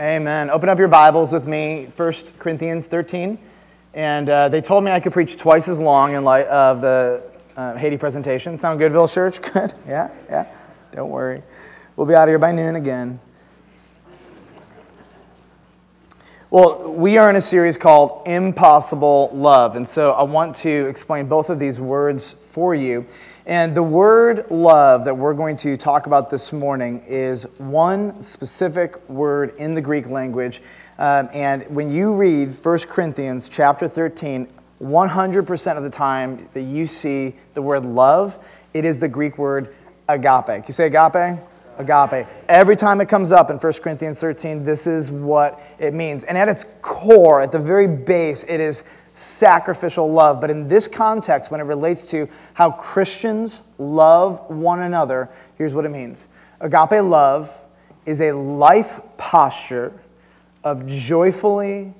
Amen. Open up your Bibles with me, 1 Corinthians 13. And they told me I could preach twice as long in light of the Haiti presentation. Sound good, Ville Church? Good? Yeah? Yeah? Don't worry. We'll be out of here by noon again. Well, we are in a series called Impossible Love. And so I want to explain both of these words for you. And the word love that we're going to talk about this morning is one specific word in the Greek language. And when you read 1 Corinthians chapter 13, 100% of the time that you see the word love, it is the Greek word agape. Can you say agape? Agape. Every time it comes up in 1 Corinthians 13, this is what it means. And at its core, at the very base, it is sacrificial love. But in this context, when it relates to how Christians love one another, here's what it means. Agape love is a life posture of joyfully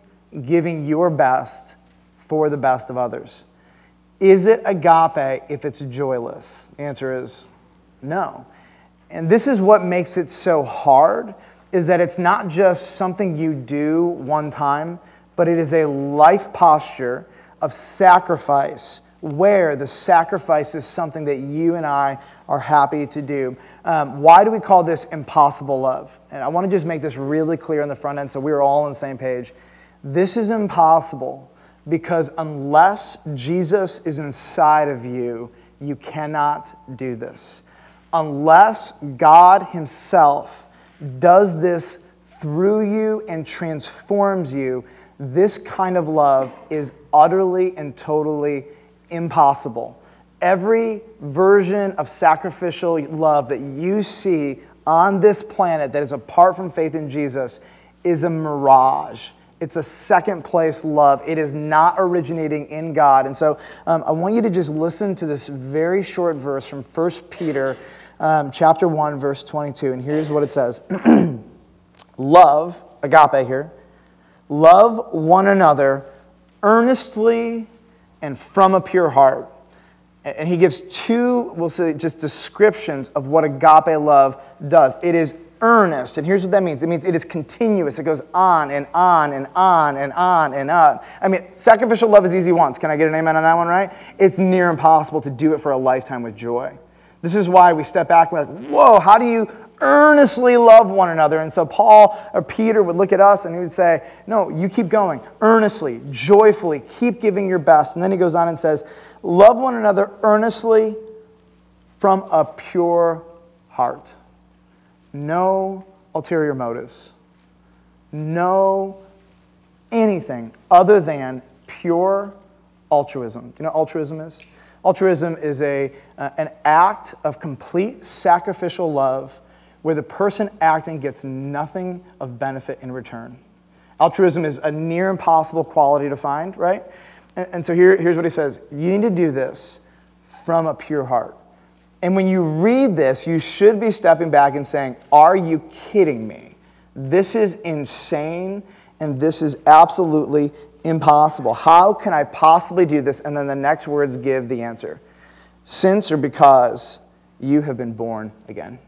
giving your best for the best of others. Is it agape if it's joyless? The answer is no. And this is what makes it so hard, is that it's not just something you do one time, but it is a life posture of sacrifice where the sacrifice is something that you and I are happy to do. Why do we call this impossible love? And I want to just make this really clear on the front end so we're all on the same page. This is impossible because unless Jesus is inside of you, you cannot do this. Unless God Himself does this through you and transforms you, this kind of love is utterly and totally impossible. Every version of sacrificial love that you see on this planet that is apart from faith in Jesus is a mirage. It's a second place love. It is not originating in God. And so I want you to just listen to this very short verse from 1 Peter chapter 1, verse 22. And here's what it says. Love, agape here, love one another earnestly and from a pure heart. And he gives two, we'll say, just descriptions of what agape love does. It is earnest, and here's what that means. It means it is continuous. It goes on and on and on and on and on. I mean, sacrificial love is easy once. Can I get an amen on that one, right? It's near impossible to do it for a lifetime with joy. This is why we step back and we're like, whoa, how do you earnestly love one another? And so Paul or Peter would look at us and he would say, no, you keep going. Earnestly, joyfully, keep giving your best. And then he goes on and says, love one another earnestly from a pure heart. No ulterior motives. No anything other than pure altruism. Do you know what altruism is? Altruism is an act of complete sacrificial love where the person acting gets nothing of benefit in return. Altruism is a near impossible quality to find, right? And so here's what he says. You need to do this from a pure heart. And when you read this, you should be stepping back and saying, are you kidding me? This is insane, and this is absolutely impossible. How can I possibly do this? And then the next words give the answer. Since or because you have been born again.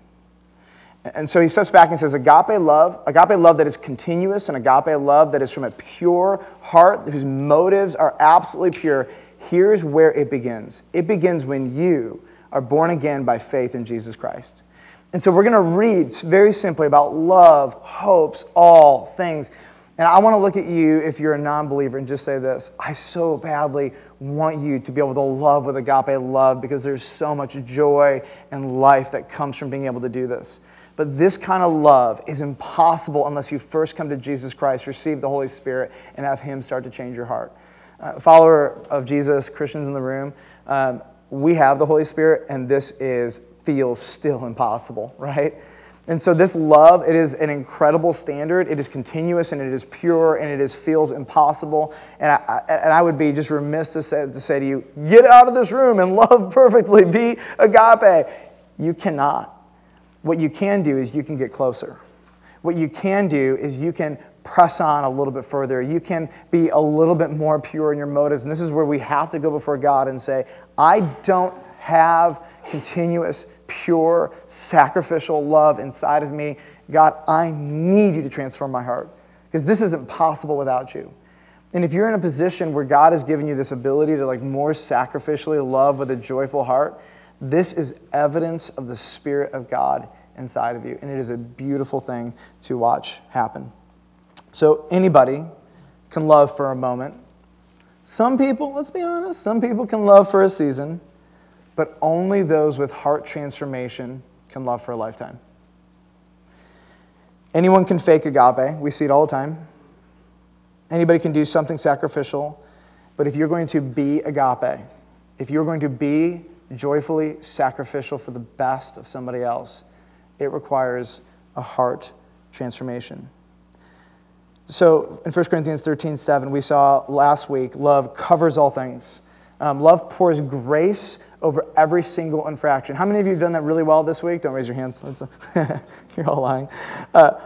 And so he steps back and says, agape love that is continuous, and agape love that is from a pure heart, whose motives are absolutely pure. Here's where it begins. It begins when you are born again by faith in Jesus Christ. And so we're going to read very simply about love, hopes, all things. And I want to look at you, if you're a non-believer, and just say this. I so badly want you to be able to love with agape love because there's so much joy and life that comes from being able to do this. But this kind of love is impossible unless you first come to Jesus Christ, receive the Holy Spirit, and have Him start to change your heart. Follower of Jesus, Christians in the room, we have the Holy Spirit, and this feels still impossible, right? And so this love, it is an incredible standard. It is continuous, and it is pure, and it feels impossible. And I would be just remiss to say to you, get out of this room and love perfectly. Be agape. You cannot. What you can do is you can get closer. What you can do is you can press on a little bit further. You can be a little bit more pure in your motives. And this is where we have to go before God and say, I don't have continuous, pure, sacrificial love inside of me. God, I need you to transform my heart because this isn't possible without you. And if you're in a position where God has given you this ability to like more sacrificially love with a joyful heart, this is evidence of the Spirit of God inside of you. And it is a beautiful thing to watch happen. So anybody can love for a moment. Some people, let's be honest, some people can love for a season, but only those with heart transformation can love for a lifetime. Anyone can fake agape. We see it all the time. Anybody can do something sacrificial, but if you're going to be agape, if you're going to be joyfully sacrificial for the best of somebody else, it requires a heart transformation. So in 1 Corinthians 13:7, we saw last week, love covers all things. Love pours grace over every single infraction. How many of you have done that really well this week? Don't raise your hands. You're all lying.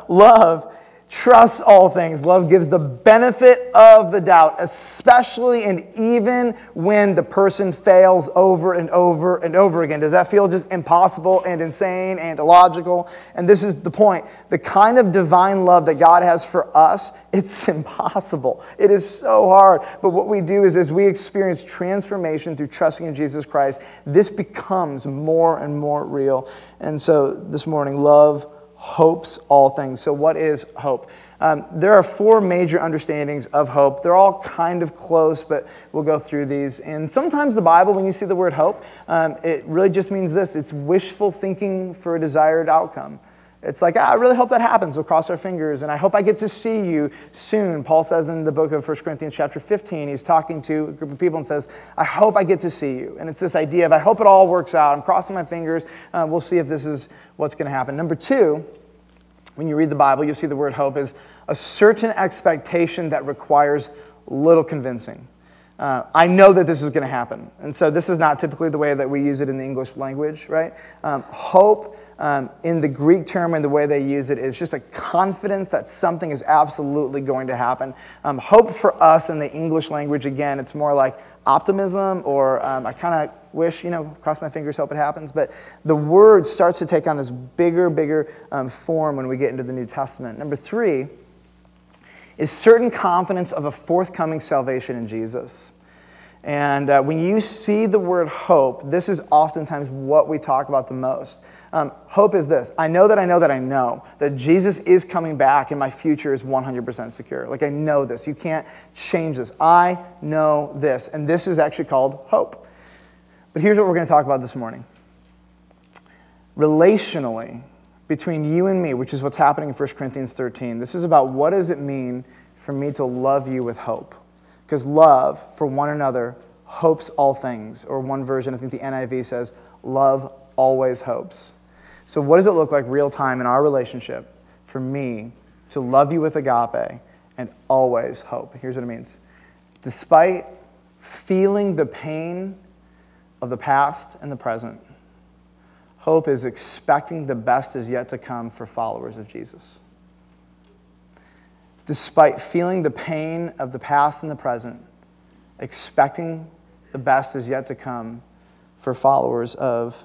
Love trusts all things. Love gives the benefit of the doubt, especially and even when the person fails over and over and over again. Does that feel just impossible and insane and illogical? And this is the point. The kind of divine love that God has for us, it's impossible. It is so hard. But what we do is as we experience transformation through trusting in Jesus Christ, this becomes more and more real. And so this morning, love hopes all things. So what is hope? There are four major understandings of hope. They're all kind of close, but we'll go through these. And sometimes the Bible, when you see the word hope, it really just means this. It's wishful thinking for a desired outcome. It's like, I really hope that happens. We'll cross our fingers. And I hope I get to see you soon. Paul says in the book of 1 Corinthians chapter 15, he's talking to a group of people and says, I hope I get to see you. And it's this idea of, I hope it all works out. I'm crossing my fingers. We'll see if this is what's going to happen. Number two, when you read the Bible, you'll see the word hope is a certain expectation that requires little convincing. I know that this is going to happen. And so this is not typically the way that we use it in the English language, right? Hope in the Greek term and the way they use it is just a confidence that something is absolutely going to happen. Hope for us in the English language, again, it's more like optimism or I kind of wish, cross my fingers, hope it happens. But the word starts to take on this bigger form when we get into the New Testament. Number three is certain confidence of a forthcoming salvation in Jesus. And when you see the word hope, this is oftentimes what we talk about the most. Hope is this. I know that Jesus is coming back and my future is 100% secure. Like, I know this. You can't change this. I know this. And this is actually called hope. But here's what we're going to talk about this morning. Relationally, between you and me, which is what's happening in 1 Corinthians 13, this is about what does it mean for me to love you with hope? Because love for one another hopes all things. Or one version, I think the NIV says, love always hopes. So what does it look like real time in our relationship for me to love you with agape and always hope? Here's what it means. Despite feeling the pain of the past and the present, hope is expecting the best is yet to come for followers of Jesus. Despite feeling the pain of the past and the present, expecting the best is yet to come for followers of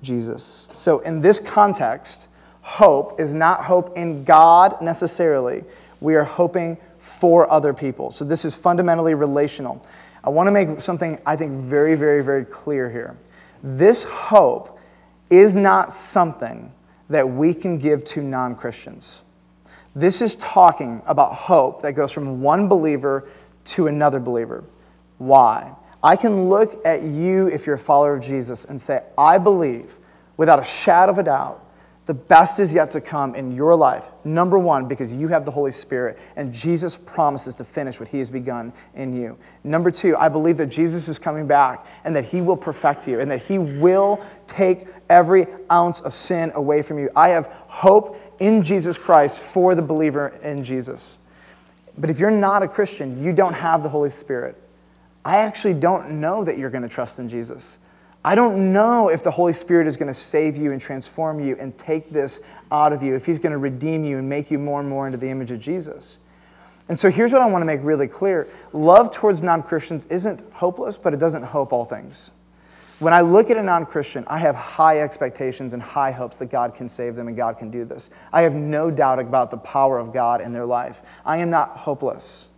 Jesus. So in this context, hope is not hope in God necessarily. We are hoping for other people. So this is fundamentally relational. I want to make something, I think, very, very, very clear here. This hope is not something that we can give to non-Christians. This is talking about hope that goes from one believer to another believer. Why? I can look at you if you're a follower of Jesus and say, I believe, without a shadow of a doubt, the best is yet to come in your life. Number one, because you have the Holy Spirit and Jesus promises to finish what he has begun in you. Number two, I believe that Jesus is coming back and that he will perfect you and that he will take every ounce of sin away from you. I have hope in Jesus Christ for the believer in Jesus. But if you're not a Christian, you don't have the Holy Spirit. I actually don't know that you're going to trust in Jesus. I don't know if the Holy Spirit is going to save you and transform you and take this out of you, if he's going to redeem you and make you more and more into the image of Jesus. And so here's what I want to make really clear. Love towards non-Christians isn't hopeless, but it doesn't hope all things. When I look at a non-Christian, I have high expectations and high hopes that God can save them and God can do this. I have no doubt about the power of God in their life. I am not hopeless.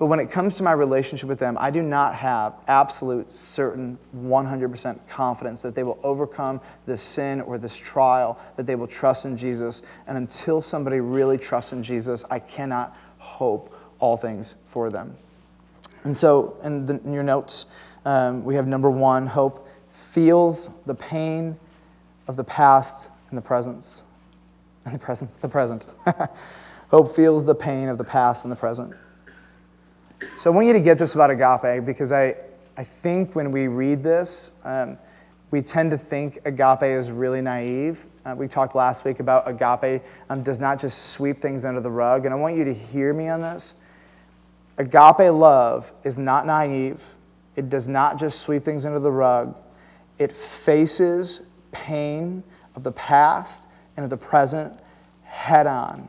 But when it comes to my relationship with them, I do not have absolute, certain, 100% confidence that they will overcome this sin or this trial, that they will trust in Jesus. And until somebody really trusts in Jesus, I cannot hope all things for them. And so in your notes, we have number one, hope feels the pain of the past and the presence. And the present. Hope feels the pain of the past and the present. So I want you to get this about agape, because I think when we read this, we tend to think agape is really naive. We talked last week about agape does not just sweep things under the rug, and I want you to hear me on this. Agape love is not naive. It does not just sweep things under the rug. It faces pain of the past and of the present head on.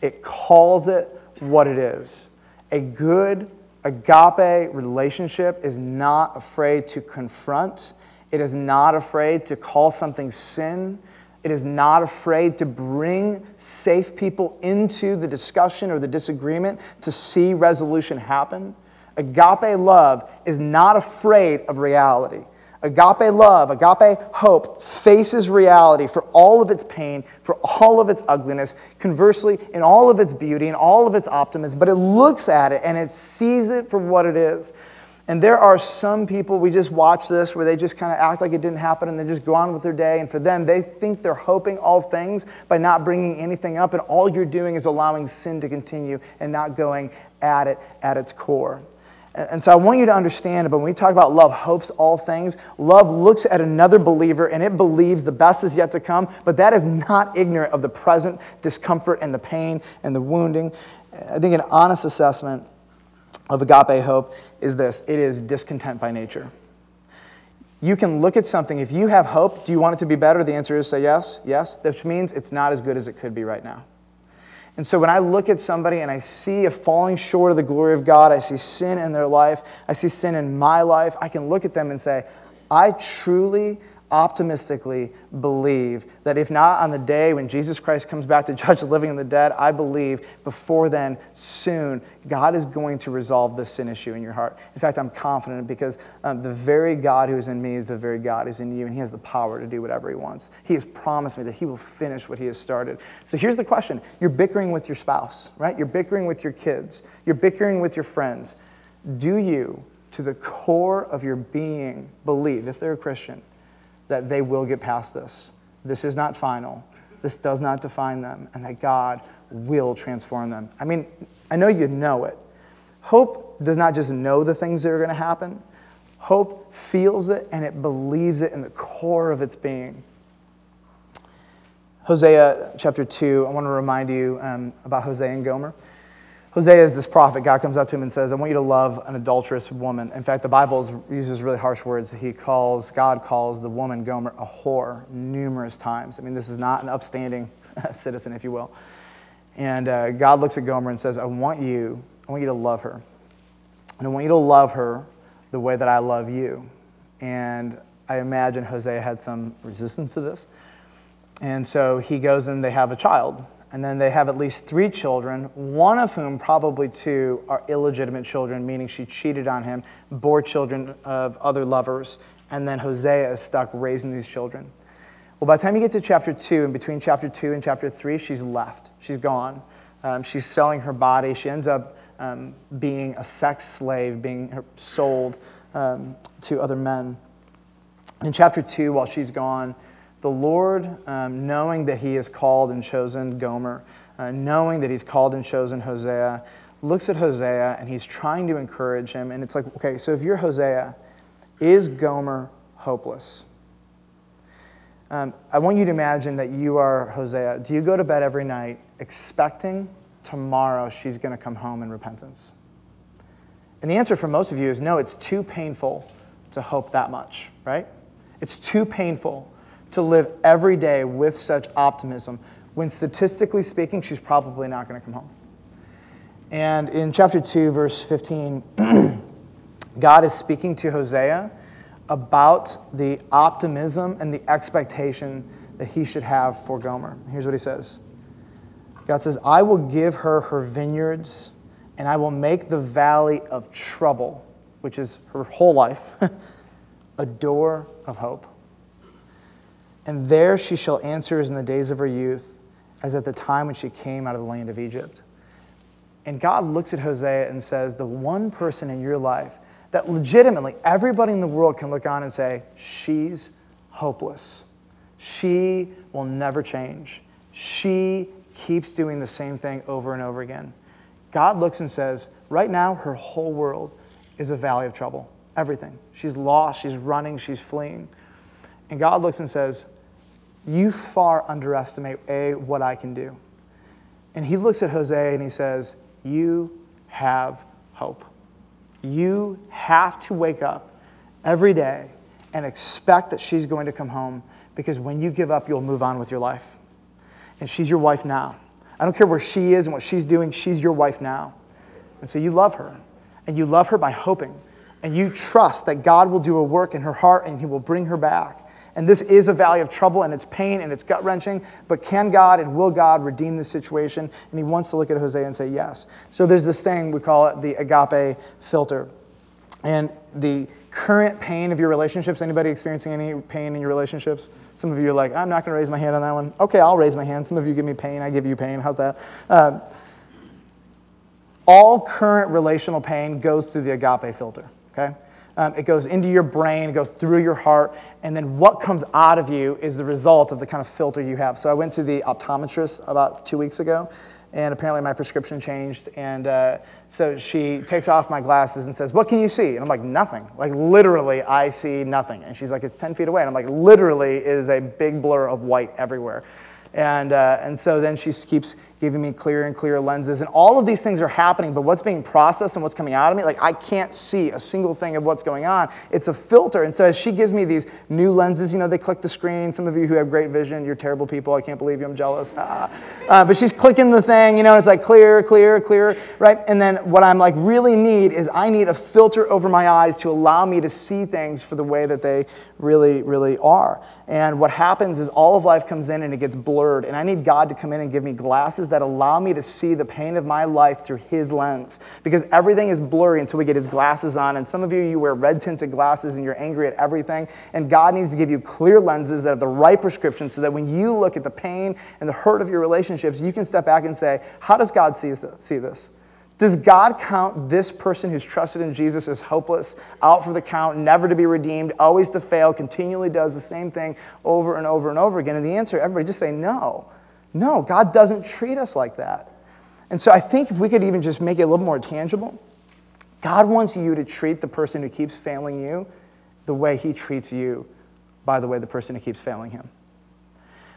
It calls it what it is. A good agape relationship is not afraid to confront. It is not afraid to call something sin. It is not afraid to bring safe people into the discussion or the disagreement to see resolution happen. Agape love is not afraid of reality. Agape love, agape hope, faces reality for all of its pain, for all of its ugliness, conversely, in all of its beauty, in all of its optimism, but it looks at it and it sees it for what it is. And there are some people, we just watch this, where they just kind of act like it didn't happen and they just go on with their day. And for them, they think they're hoping all things by not bringing anything up. And all you're doing is allowing sin to continue and not going at it at its core. And so I want you to understand, but when we talk about love hopes all things, love looks at another believer and it believes the best is yet to come, but that is not ignorant of the present discomfort and the pain and the wounding. I think an honest assessment of agape hope is this: it is discontent by nature. You can look at something. If you have hope, do you want it to be better? The answer is say yes, which means it's not as good as it could be right now. And so when I look at somebody and I see a falling short of the glory of God, I see sin in their life, I see sin in my life, I can look at them and say, I truly, optimistically believe that if not on the day when Jesus Christ comes back to judge the living and the dead, I believe before then, soon, God is going to resolve this sin issue in your heart. In fact, I'm confident because the very God who is in me is the very God who is in you, and he has the power to do whatever he wants. He has promised me that he will finish what he has started. So here's the question. You're bickering with your spouse, right? You're bickering with your kids. You're bickering with your friends. Do you, to the core of your being, believe, if they're a Christian, that they will get past this? This is not final. This does not define them, and that God will transform them. I mean, I know you know it. Hope does not just know the things that are going to happen. Hope feels it, and it believes it in the core of its being. Hosea chapter 2, I want to remind you about Hosea and Gomer. Hosea is this prophet. God comes up to him and says, I want you to love an adulterous woman. In fact, the Bible uses really harsh words. God calls the woman Gomer a whore numerous times. I mean, this is not an upstanding citizen, if you will. And God looks at Gomer and says, I want you to love her. And I want you to love her the way that I love you. And I imagine Hosea had some resistance to this. And so he goes and they have a child. And then they have at least 3 children, one of whom, probably 2, are illegitimate children, meaning she cheated on him, bore children of other lovers, and then Hosea is stuck raising these children. Well, by the time you get to chapter 2, and between chapter 2 and chapter 3, she's left. She's gone. She's selling her body. She ends up being a sex slave, being sold to other men. In chapter 2, while she's gone, the Lord, knowing that he has called and chosen Gomer, knowing that he's called and chosen Hosea, looks at Hosea and he's trying to encourage him. And it's like, okay, so if you're Hosea, is Gomer hopeless? I want you to imagine that you are Hosea. Do you go to bed every night expecting tomorrow she's going to come home in repentance? And the answer for most of you is no, it's too painful to hope that much, right? It's too painful to live every day with such optimism when statistically speaking, she's probably not going to come home. And in chapter 2, verse 15, God is speaking to Hosea about the optimism and the expectation that he should have for Gomer. Here's what he says. God says, I will give her her vineyards, and I will make the valley of trouble, which is her whole life, a door of hope. And there she shall answer as in the days of her youth, as at the time when she came out of the land of Egypt. And God looks at Hosea and says, the one person in your life that legitimately everybody in the world can look on and say, she's hopeless. She will never change. She keeps doing the same thing over and over again. God looks and says, right now, her whole world is a valley of trouble. Everything. She's lost. She's running. She's fleeing. And God looks and says, you far underestimate, A, what I can do. And he looks at Hosea and he says, you have hope. You have to wake up every day and expect that she's going to come home, because when you give up, you'll move on with your life. And she's your wife now. I don't care where she is and what she's doing, she's your wife now. And so you love her. And you love her by hoping. And you trust that God will do a work in her heart and he will bring her back. And this is a valley of trouble, and it's pain and it's gut-wrenching, but can God and will God redeem this situation? And he wants to look at Hosea and say yes. So there's this thing, we call it the agape filter. And the current pain of your relationships, anybody experiencing any pain in your relationships? Some of you are like, I'm not going to raise my hand on that one. Okay, I'll raise my hand. Some of you give me pain, I give you pain. How's that? All current relational pain goes through the agape filter, okay? It goes into your brain, it goes through your heart, and then what comes out of you is the result of the kind of filter you have. So I went to the optometrist about 2 weeks ago, and apparently my prescription changed, and so she takes off my glasses and says, what can you see? And I'm like, nothing. Like, literally, I see nothing. And she's like, it's 10 feet away. And I'm like, literally, it is a big blur of white everywhere. And so then she keeps giving me clearer and clearer lenses. And all of these things are happening, but what's being processed and what's coming out of me, like I can't see a single thing of what's going on. It's a filter. And so as she gives me these new lenses, you know, they click the screen. Some of you who have great vision, you're terrible people. I can't believe you. I'm jealous. But she's clicking the thing, you know, and it's like clear, clear, clear, right? And then what I'm like really need is I need a filter over my eyes to allow me to see things for the way that they really, really are. And what happens is all of life comes in and it gets blurred. And I need God to come in and give me glasses that allow me to see the pain of my life through his lens, because everything is blurry until we get his glasses on. And some of you, you wear red tinted glasses and you're angry at everything. And God needs to give you clear lenses that have the right prescription so that when you look at the pain and the hurt of your relationships, you can step back and say, how does God see this? Does God count this person who's trusted in Jesus as hopeless, out for the count, never to be redeemed, always to fail, continually does the same thing over and over and over again? And the answer, everybody just say no. No, God doesn't treat us like that. And so I think if we could even just make it a little more tangible, God wants you to treat the person who keeps failing you the way he treats you, by the way, the person who keeps failing him.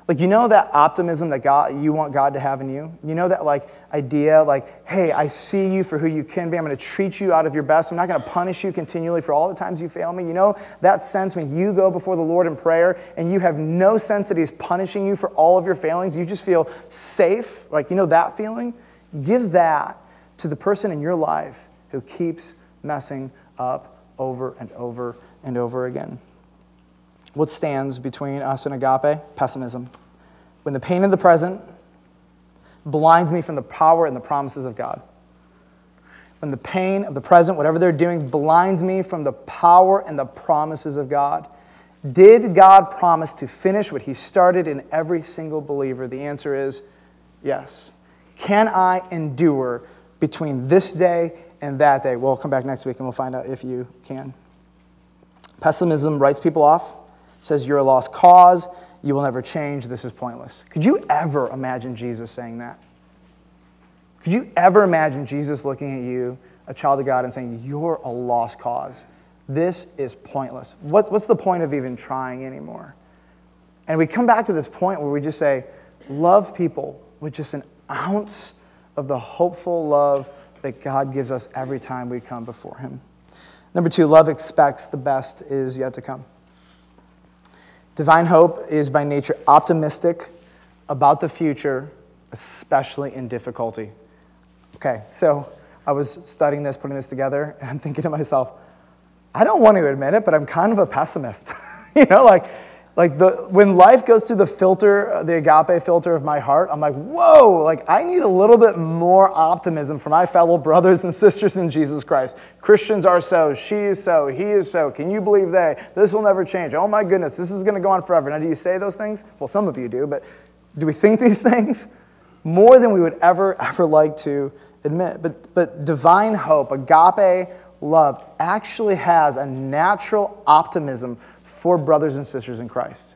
Like, you know that optimism that God, you want God to have in you? You know that, like, idea, like, hey, I see you for who you can be. I'm going to treat you out of your best. I'm not going to punish you continually for all the times you fail me. You know that sense when you go before the Lord in prayer and you have no sense that he's punishing you for all of your failings? You just feel safe. Like, you know that feeling? Give that to the person in your life who keeps messing up over and over and over again. What stands between us and agape? Pessimism. When the pain of the present blinds me from the power and the promises of God. When the pain of the present, whatever they're doing, blinds me from the power and the promises of God. Did God promise to finish what he started in every single believer? The answer is yes. Can I endure between this day and that day? We'll come back next week and we'll find out if you can. Pessimism writes people off. Says you're a lost cause, you will never change, this is pointless. Could you ever imagine Jesus saying that? Could you ever imagine Jesus looking at you, a child of God, and saying, you're a lost cause. This is pointless. What's the point of even trying anymore? And we come back to this point where we just say, love people with just an ounce of the hopeful love that God gives us every time we come before him. Number two, love expects the best is yet to come. Divine hope is by nature optimistic about the future, especially in difficulty. Okay, so I was studying this, putting this together, and I'm thinking to myself, I don't want to admit it, but I'm kind of a pessimist. When life goes through the filter, the agape filter of my heart, I'm like, whoa, I need a little bit more optimism for my fellow brothers and sisters in Jesus Christ. Christians are so, she is so, he is so, can you believe they? This will never change. Oh my goodness, this is going to go on forever. Now, do you say those things? Well, some of you do, but do we think these things? More than we would ever like to admit. But divine hope, agape love, actually has a natural optimism for brothers and sisters in Christ.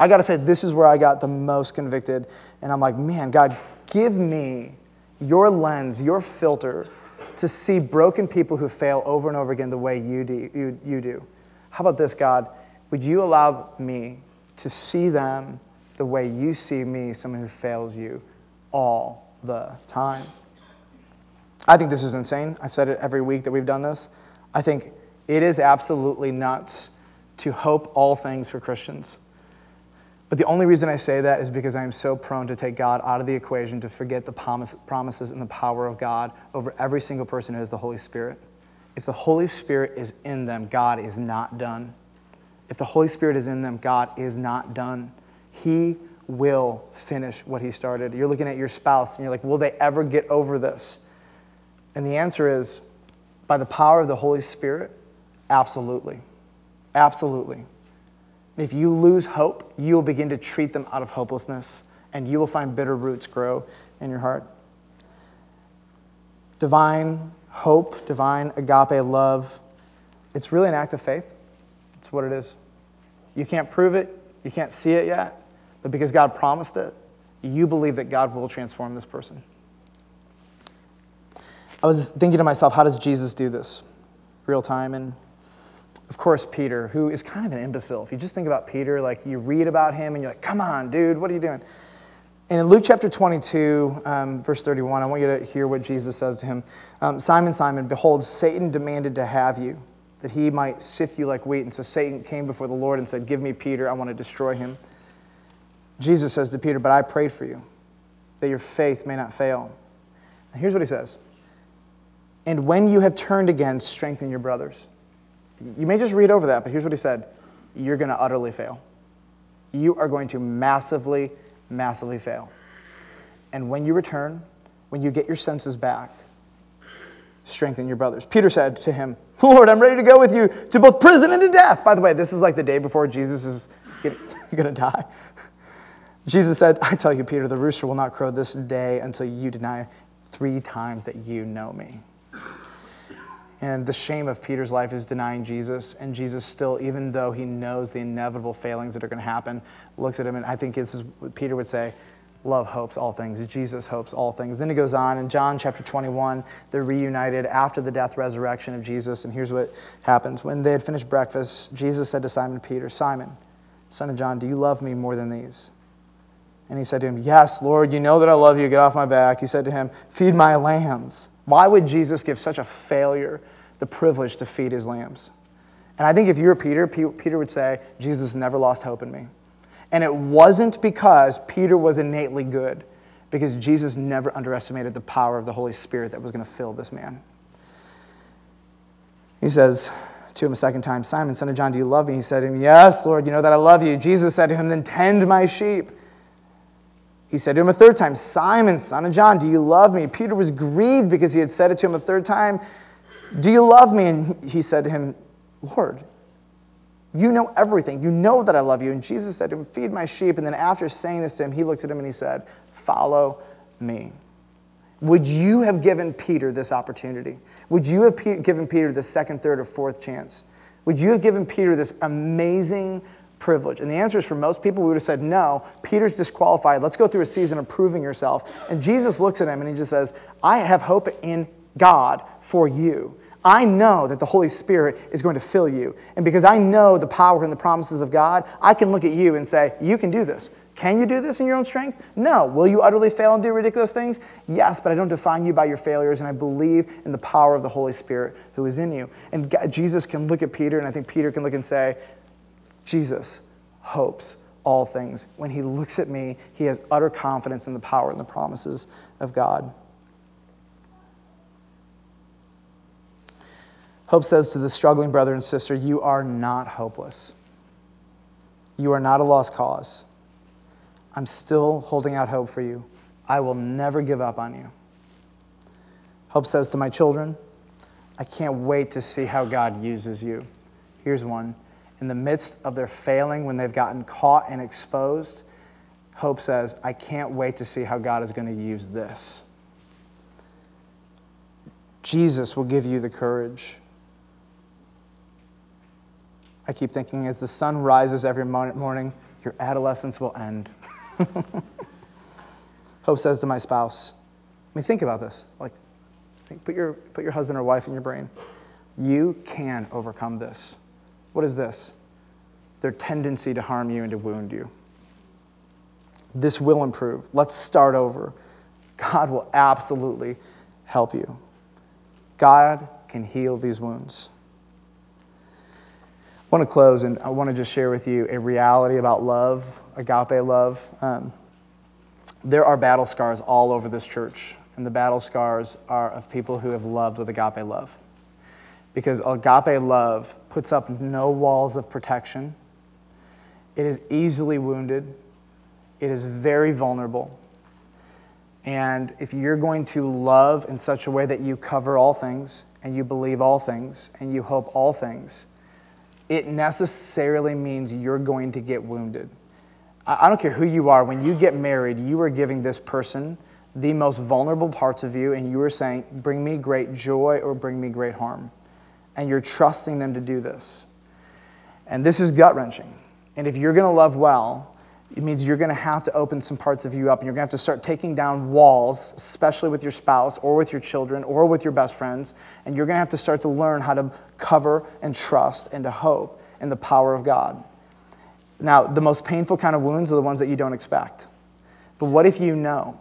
I got to say, this is where I got the most convicted. And I'm like, man, God, give me your lens, your filter to see broken people who fail over and over again the way you do. How about this, God? Would you allow me to see them the way you see me, someone who fails you all the time? I think this is insane. I've said it every week that we've done this. I think it is absolutely nuts to hope all things for Christians. But the only reason I say that is because I am so prone to take God out of the equation, to forget the promises and the power of God over every single person who has the Holy Spirit. If the Holy Spirit is in them, God is not done. If the Holy Spirit is in them, God is not done. He will finish what he started. You're looking at your spouse and you're like, will they ever get over this? And the answer is, by the power of the Holy Spirit, absolutely. Absolutely. If you lose hope, you will begin to treat them out of hopelessness, and you will find bitter roots grow in your heart. Divine hope, divine agape love, it's really an act of faith. It's what it is. You can't prove it. You can't see it yet. But because God promised it, you believe that God will transform this person. I was thinking to myself, how does Jesus do this real time? And of course, Peter, who is kind of an imbecile. If you just think about Peter, you read about him and you're like, come on, dude, what are you doing? And in Luke chapter 22, verse 31, I want you to hear what Jesus says to him. Simon, Simon, behold, Satan demanded to have you, that he might sift you like wheat. And so Satan came before the Lord and said, give me Peter, I want to destroy him. Jesus says to Peter, but I prayed for you, that your faith may not fail. Now, here's what he says. And when you have turned again, strengthen your brothers. You may just read over that, but here's what he said. You're going to utterly fail. You are going to massively, massively fail. And when you return, when you get your senses back, strengthen your brothers. Peter said to him, Lord, I'm ready to go with you to both prison and to death. By the way, this is the day before Jesus is going to die. Jesus said, I tell you, Peter, the rooster will not crow this day until you deny 3 times that you know me. And the shame of Peter's life is denying Jesus. And Jesus still, even though he knows the inevitable failings that are going to happen, looks at him, and I think this is what Peter would say, love hopes all things. Jesus hopes all things. Then he goes on in John chapter 21, they're reunited after the death, resurrection of Jesus. And here's what happens. When they had finished breakfast, Jesus said to Simon Peter, Simon, son of John, do you love me more than these? And he said to him, yes, Lord, you know that I love you. Get off my back. He said to him, feed my lambs. Why would Jesus give such a failure the privilege to feed his lambs? And I think if you were Peter, Peter would say, Jesus never lost hope in me. And it wasn't because Peter was innately good, because Jesus never underestimated the power of the Holy Spirit that was going to fill this man. He says to him a second time, Simon, son of John, do you love me? He said to him, yes, Lord, you know that I love you. Jesus said to him, then tend my sheep. He said to him a third time, Simon, son of John, do you love me? Peter was grieved because he had said it to him a third time. Do you love me? And he said to him, Lord, you know everything. You know that I love you. And Jesus said to him, feed my sheep. And then after saying this to him, he looked at him and he said, follow me. Would you have given Peter this opportunity? Would you have given Peter the second, third, or fourth chance? Would you have given Peter this amazing privilege? And the answer is, for most people, we would have said, no, Peter's disqualified. Let's go through a season of proving yourself. And Jesus looks at him and he just says, I have hope in God for you. I know that the Holy Spirit is going to fill you. And because I know the power and the promises of God, I can look at you and say, you can do this. Can you do this in your own strength? No. Will you utterly fail and do ridiculous things? Yes, but I don't define you by your failures, and I believe in the power of the Holy Spirit who is in you. And God, Jesus can look at Peter, and I think Peter can look and say, Jesus hopes all things. When he looks at me, he has utter confidence in the power and the promises of God. Hope says to the struggling brother and sister, you are not hopeless. You are not a lost cause. I'm still holding out hope for you. I will never give up on you. Hope says to my children, I can't wait to see how God uses you. Here's one. In the midst of their failing, when they've gotten caught and exposed, Hope says, I can't wait to see how God is going to use this. Jesus will give you the courage. I keep thinking, as the sun rises every morning, your adolescence will end. Hope says to my spouse, I mean, think about this. Like, put your husband or wife in your brain. You can overcome this. What is this? Their tendency to harm you and to wound you. This will improve. Let's start over. God will absolutely help you. God can heal these wounds. I want to close, and I want to just share with you a reality about love, agape love. There are battle scars all over this church, and the battle scars are of people who have loved with agape love. Because agape love puts up no walls of protection. It is easily wounded. It is very vulnerable. And if you're going to love in such a way that you cover all things, and you believe all things, and you hope all things, it necessarily means you're going to get wounded. I don't care who you are. When you get married, you are giving this person the most vulnerable parts of you, and you are saying, bring me great joy or bring me great harm. And you're trusting them to do this. And this is gut-wrenching. And if you're going to love well, it means you're going to have to open some parts of you up, and you're going to have to start taking down walls, especially with your spouse or with your children or with your best friends, and you're going to have to start to learn how to cover and trust and to hope in the power of God. Now, the most painful kind of wounds are the ones that you don't expect. But what if you know,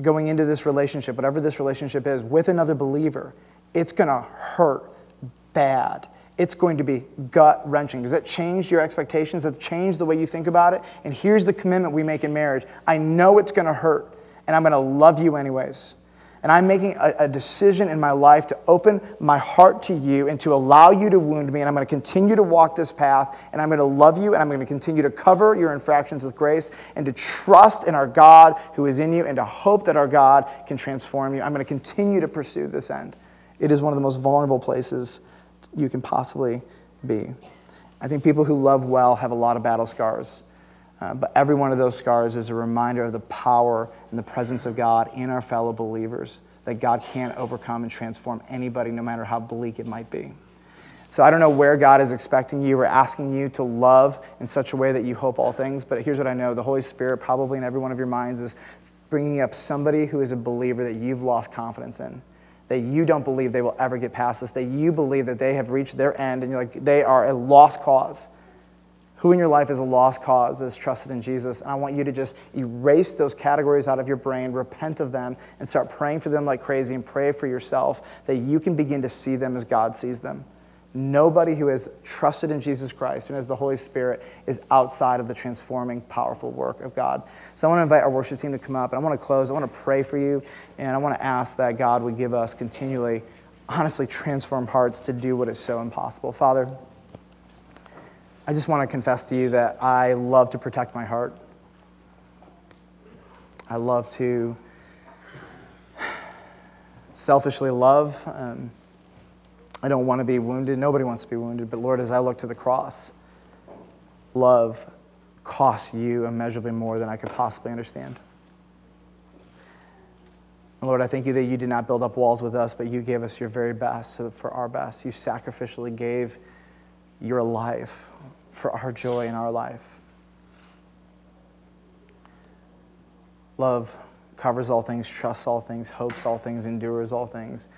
going into this relationship, whatever this relationship is, with another believer, it's going to hurt bad. It's going to be gut-wrenching. Does that change your expectations? Does that change the way you think about it? And here's the commitment we make in marriage. I know it's going to hurt, and I'm going to love you anyways. And I'm making a decision in my life to open my heart to you and to allow you to wound me, and I'm going to continue to walk this path, and I'm going to love you, and I'm going to continue to cover your infractions with grace, and to trust in our God who is in you, and to hope that our God can transform you. I'm going to continue to pursue this end. It is one of the most vulnerable places you can possibly be. I think people who love well have a lot of battle scars, but every one of those scars is a reminder of the power and the presence of God in our fellow believers, that God can overcome and transform anybody, no matter how bleak it might be. So I don't know where God is expecting you or asking you to love in such a way that you hope all things, but here's what I know. The Holy Spirit, probably in every one of your minds, is bringing up somebody who is a believer that you've lost confidence in, that you don't believe they will ever get past this, that you believe that they have reached their end, and you're like, they are a lost cause. Who in your life is a lost cause that is trusted in Jesus? And I want you to just erase those categories out of your brain, repent of them, and start praying for them like crazy, and pray for yourself that you can begin to see them as God sees them. Nobody who has trusted in Jesus Christ and as the Holy Spirit is outside of the transforming, powerful work of God. So I want to invite our worship team to come up, and I want to close. I want to pray for you, and I want to ask that God would give us continually, honestly, transformed hearts to do what is so impossible. Father, I just want to confess to you that I love to protect my heart. I love to selfishly love. I don't want to be wounded. Nobody wants to be wounded. But Lord, as I look to the cross, love costs you immeasurably more than I could possibly understand. And Lord, I thank you that you did not build up walls with us, but you gave us your very best so that for our best. You sacrificially gave your life for our joy in our life. Love covers all things, trusts all things, hopes all things, endures all things.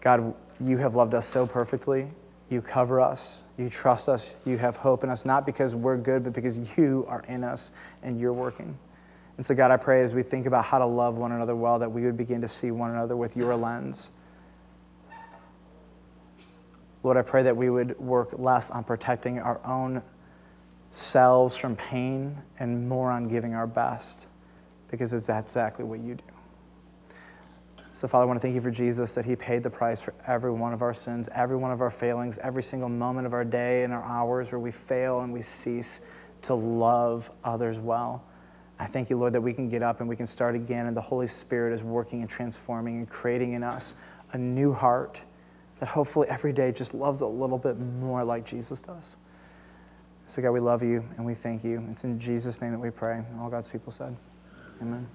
God, you have loved us so perfectly. You cover us. You trust us. You have hope in us, not because we're good, but because you are in us and you're working. And so, God, I pray as we think about how to love one another well, that we would begin to see one another with your lens. Lord, I pray that we would work less on protecting our own selves from pain and more on giving our best, because it's exactly what you do. So, Father, I want to thank you for Jesus, that he paid the price for every one of our sins, every one of our failings, every single moment of our day and our hours where we fail and we cease to love others well. I thank you, Lord, that we can get up and we can start again, and the Holy Spirit is working and transforming and creating in us a new heart that hopefully every day just loves a little bit more like Jesus does. So, God, we love you and we thank you. It's in Jesus' name that we pray. All God's people said, amen.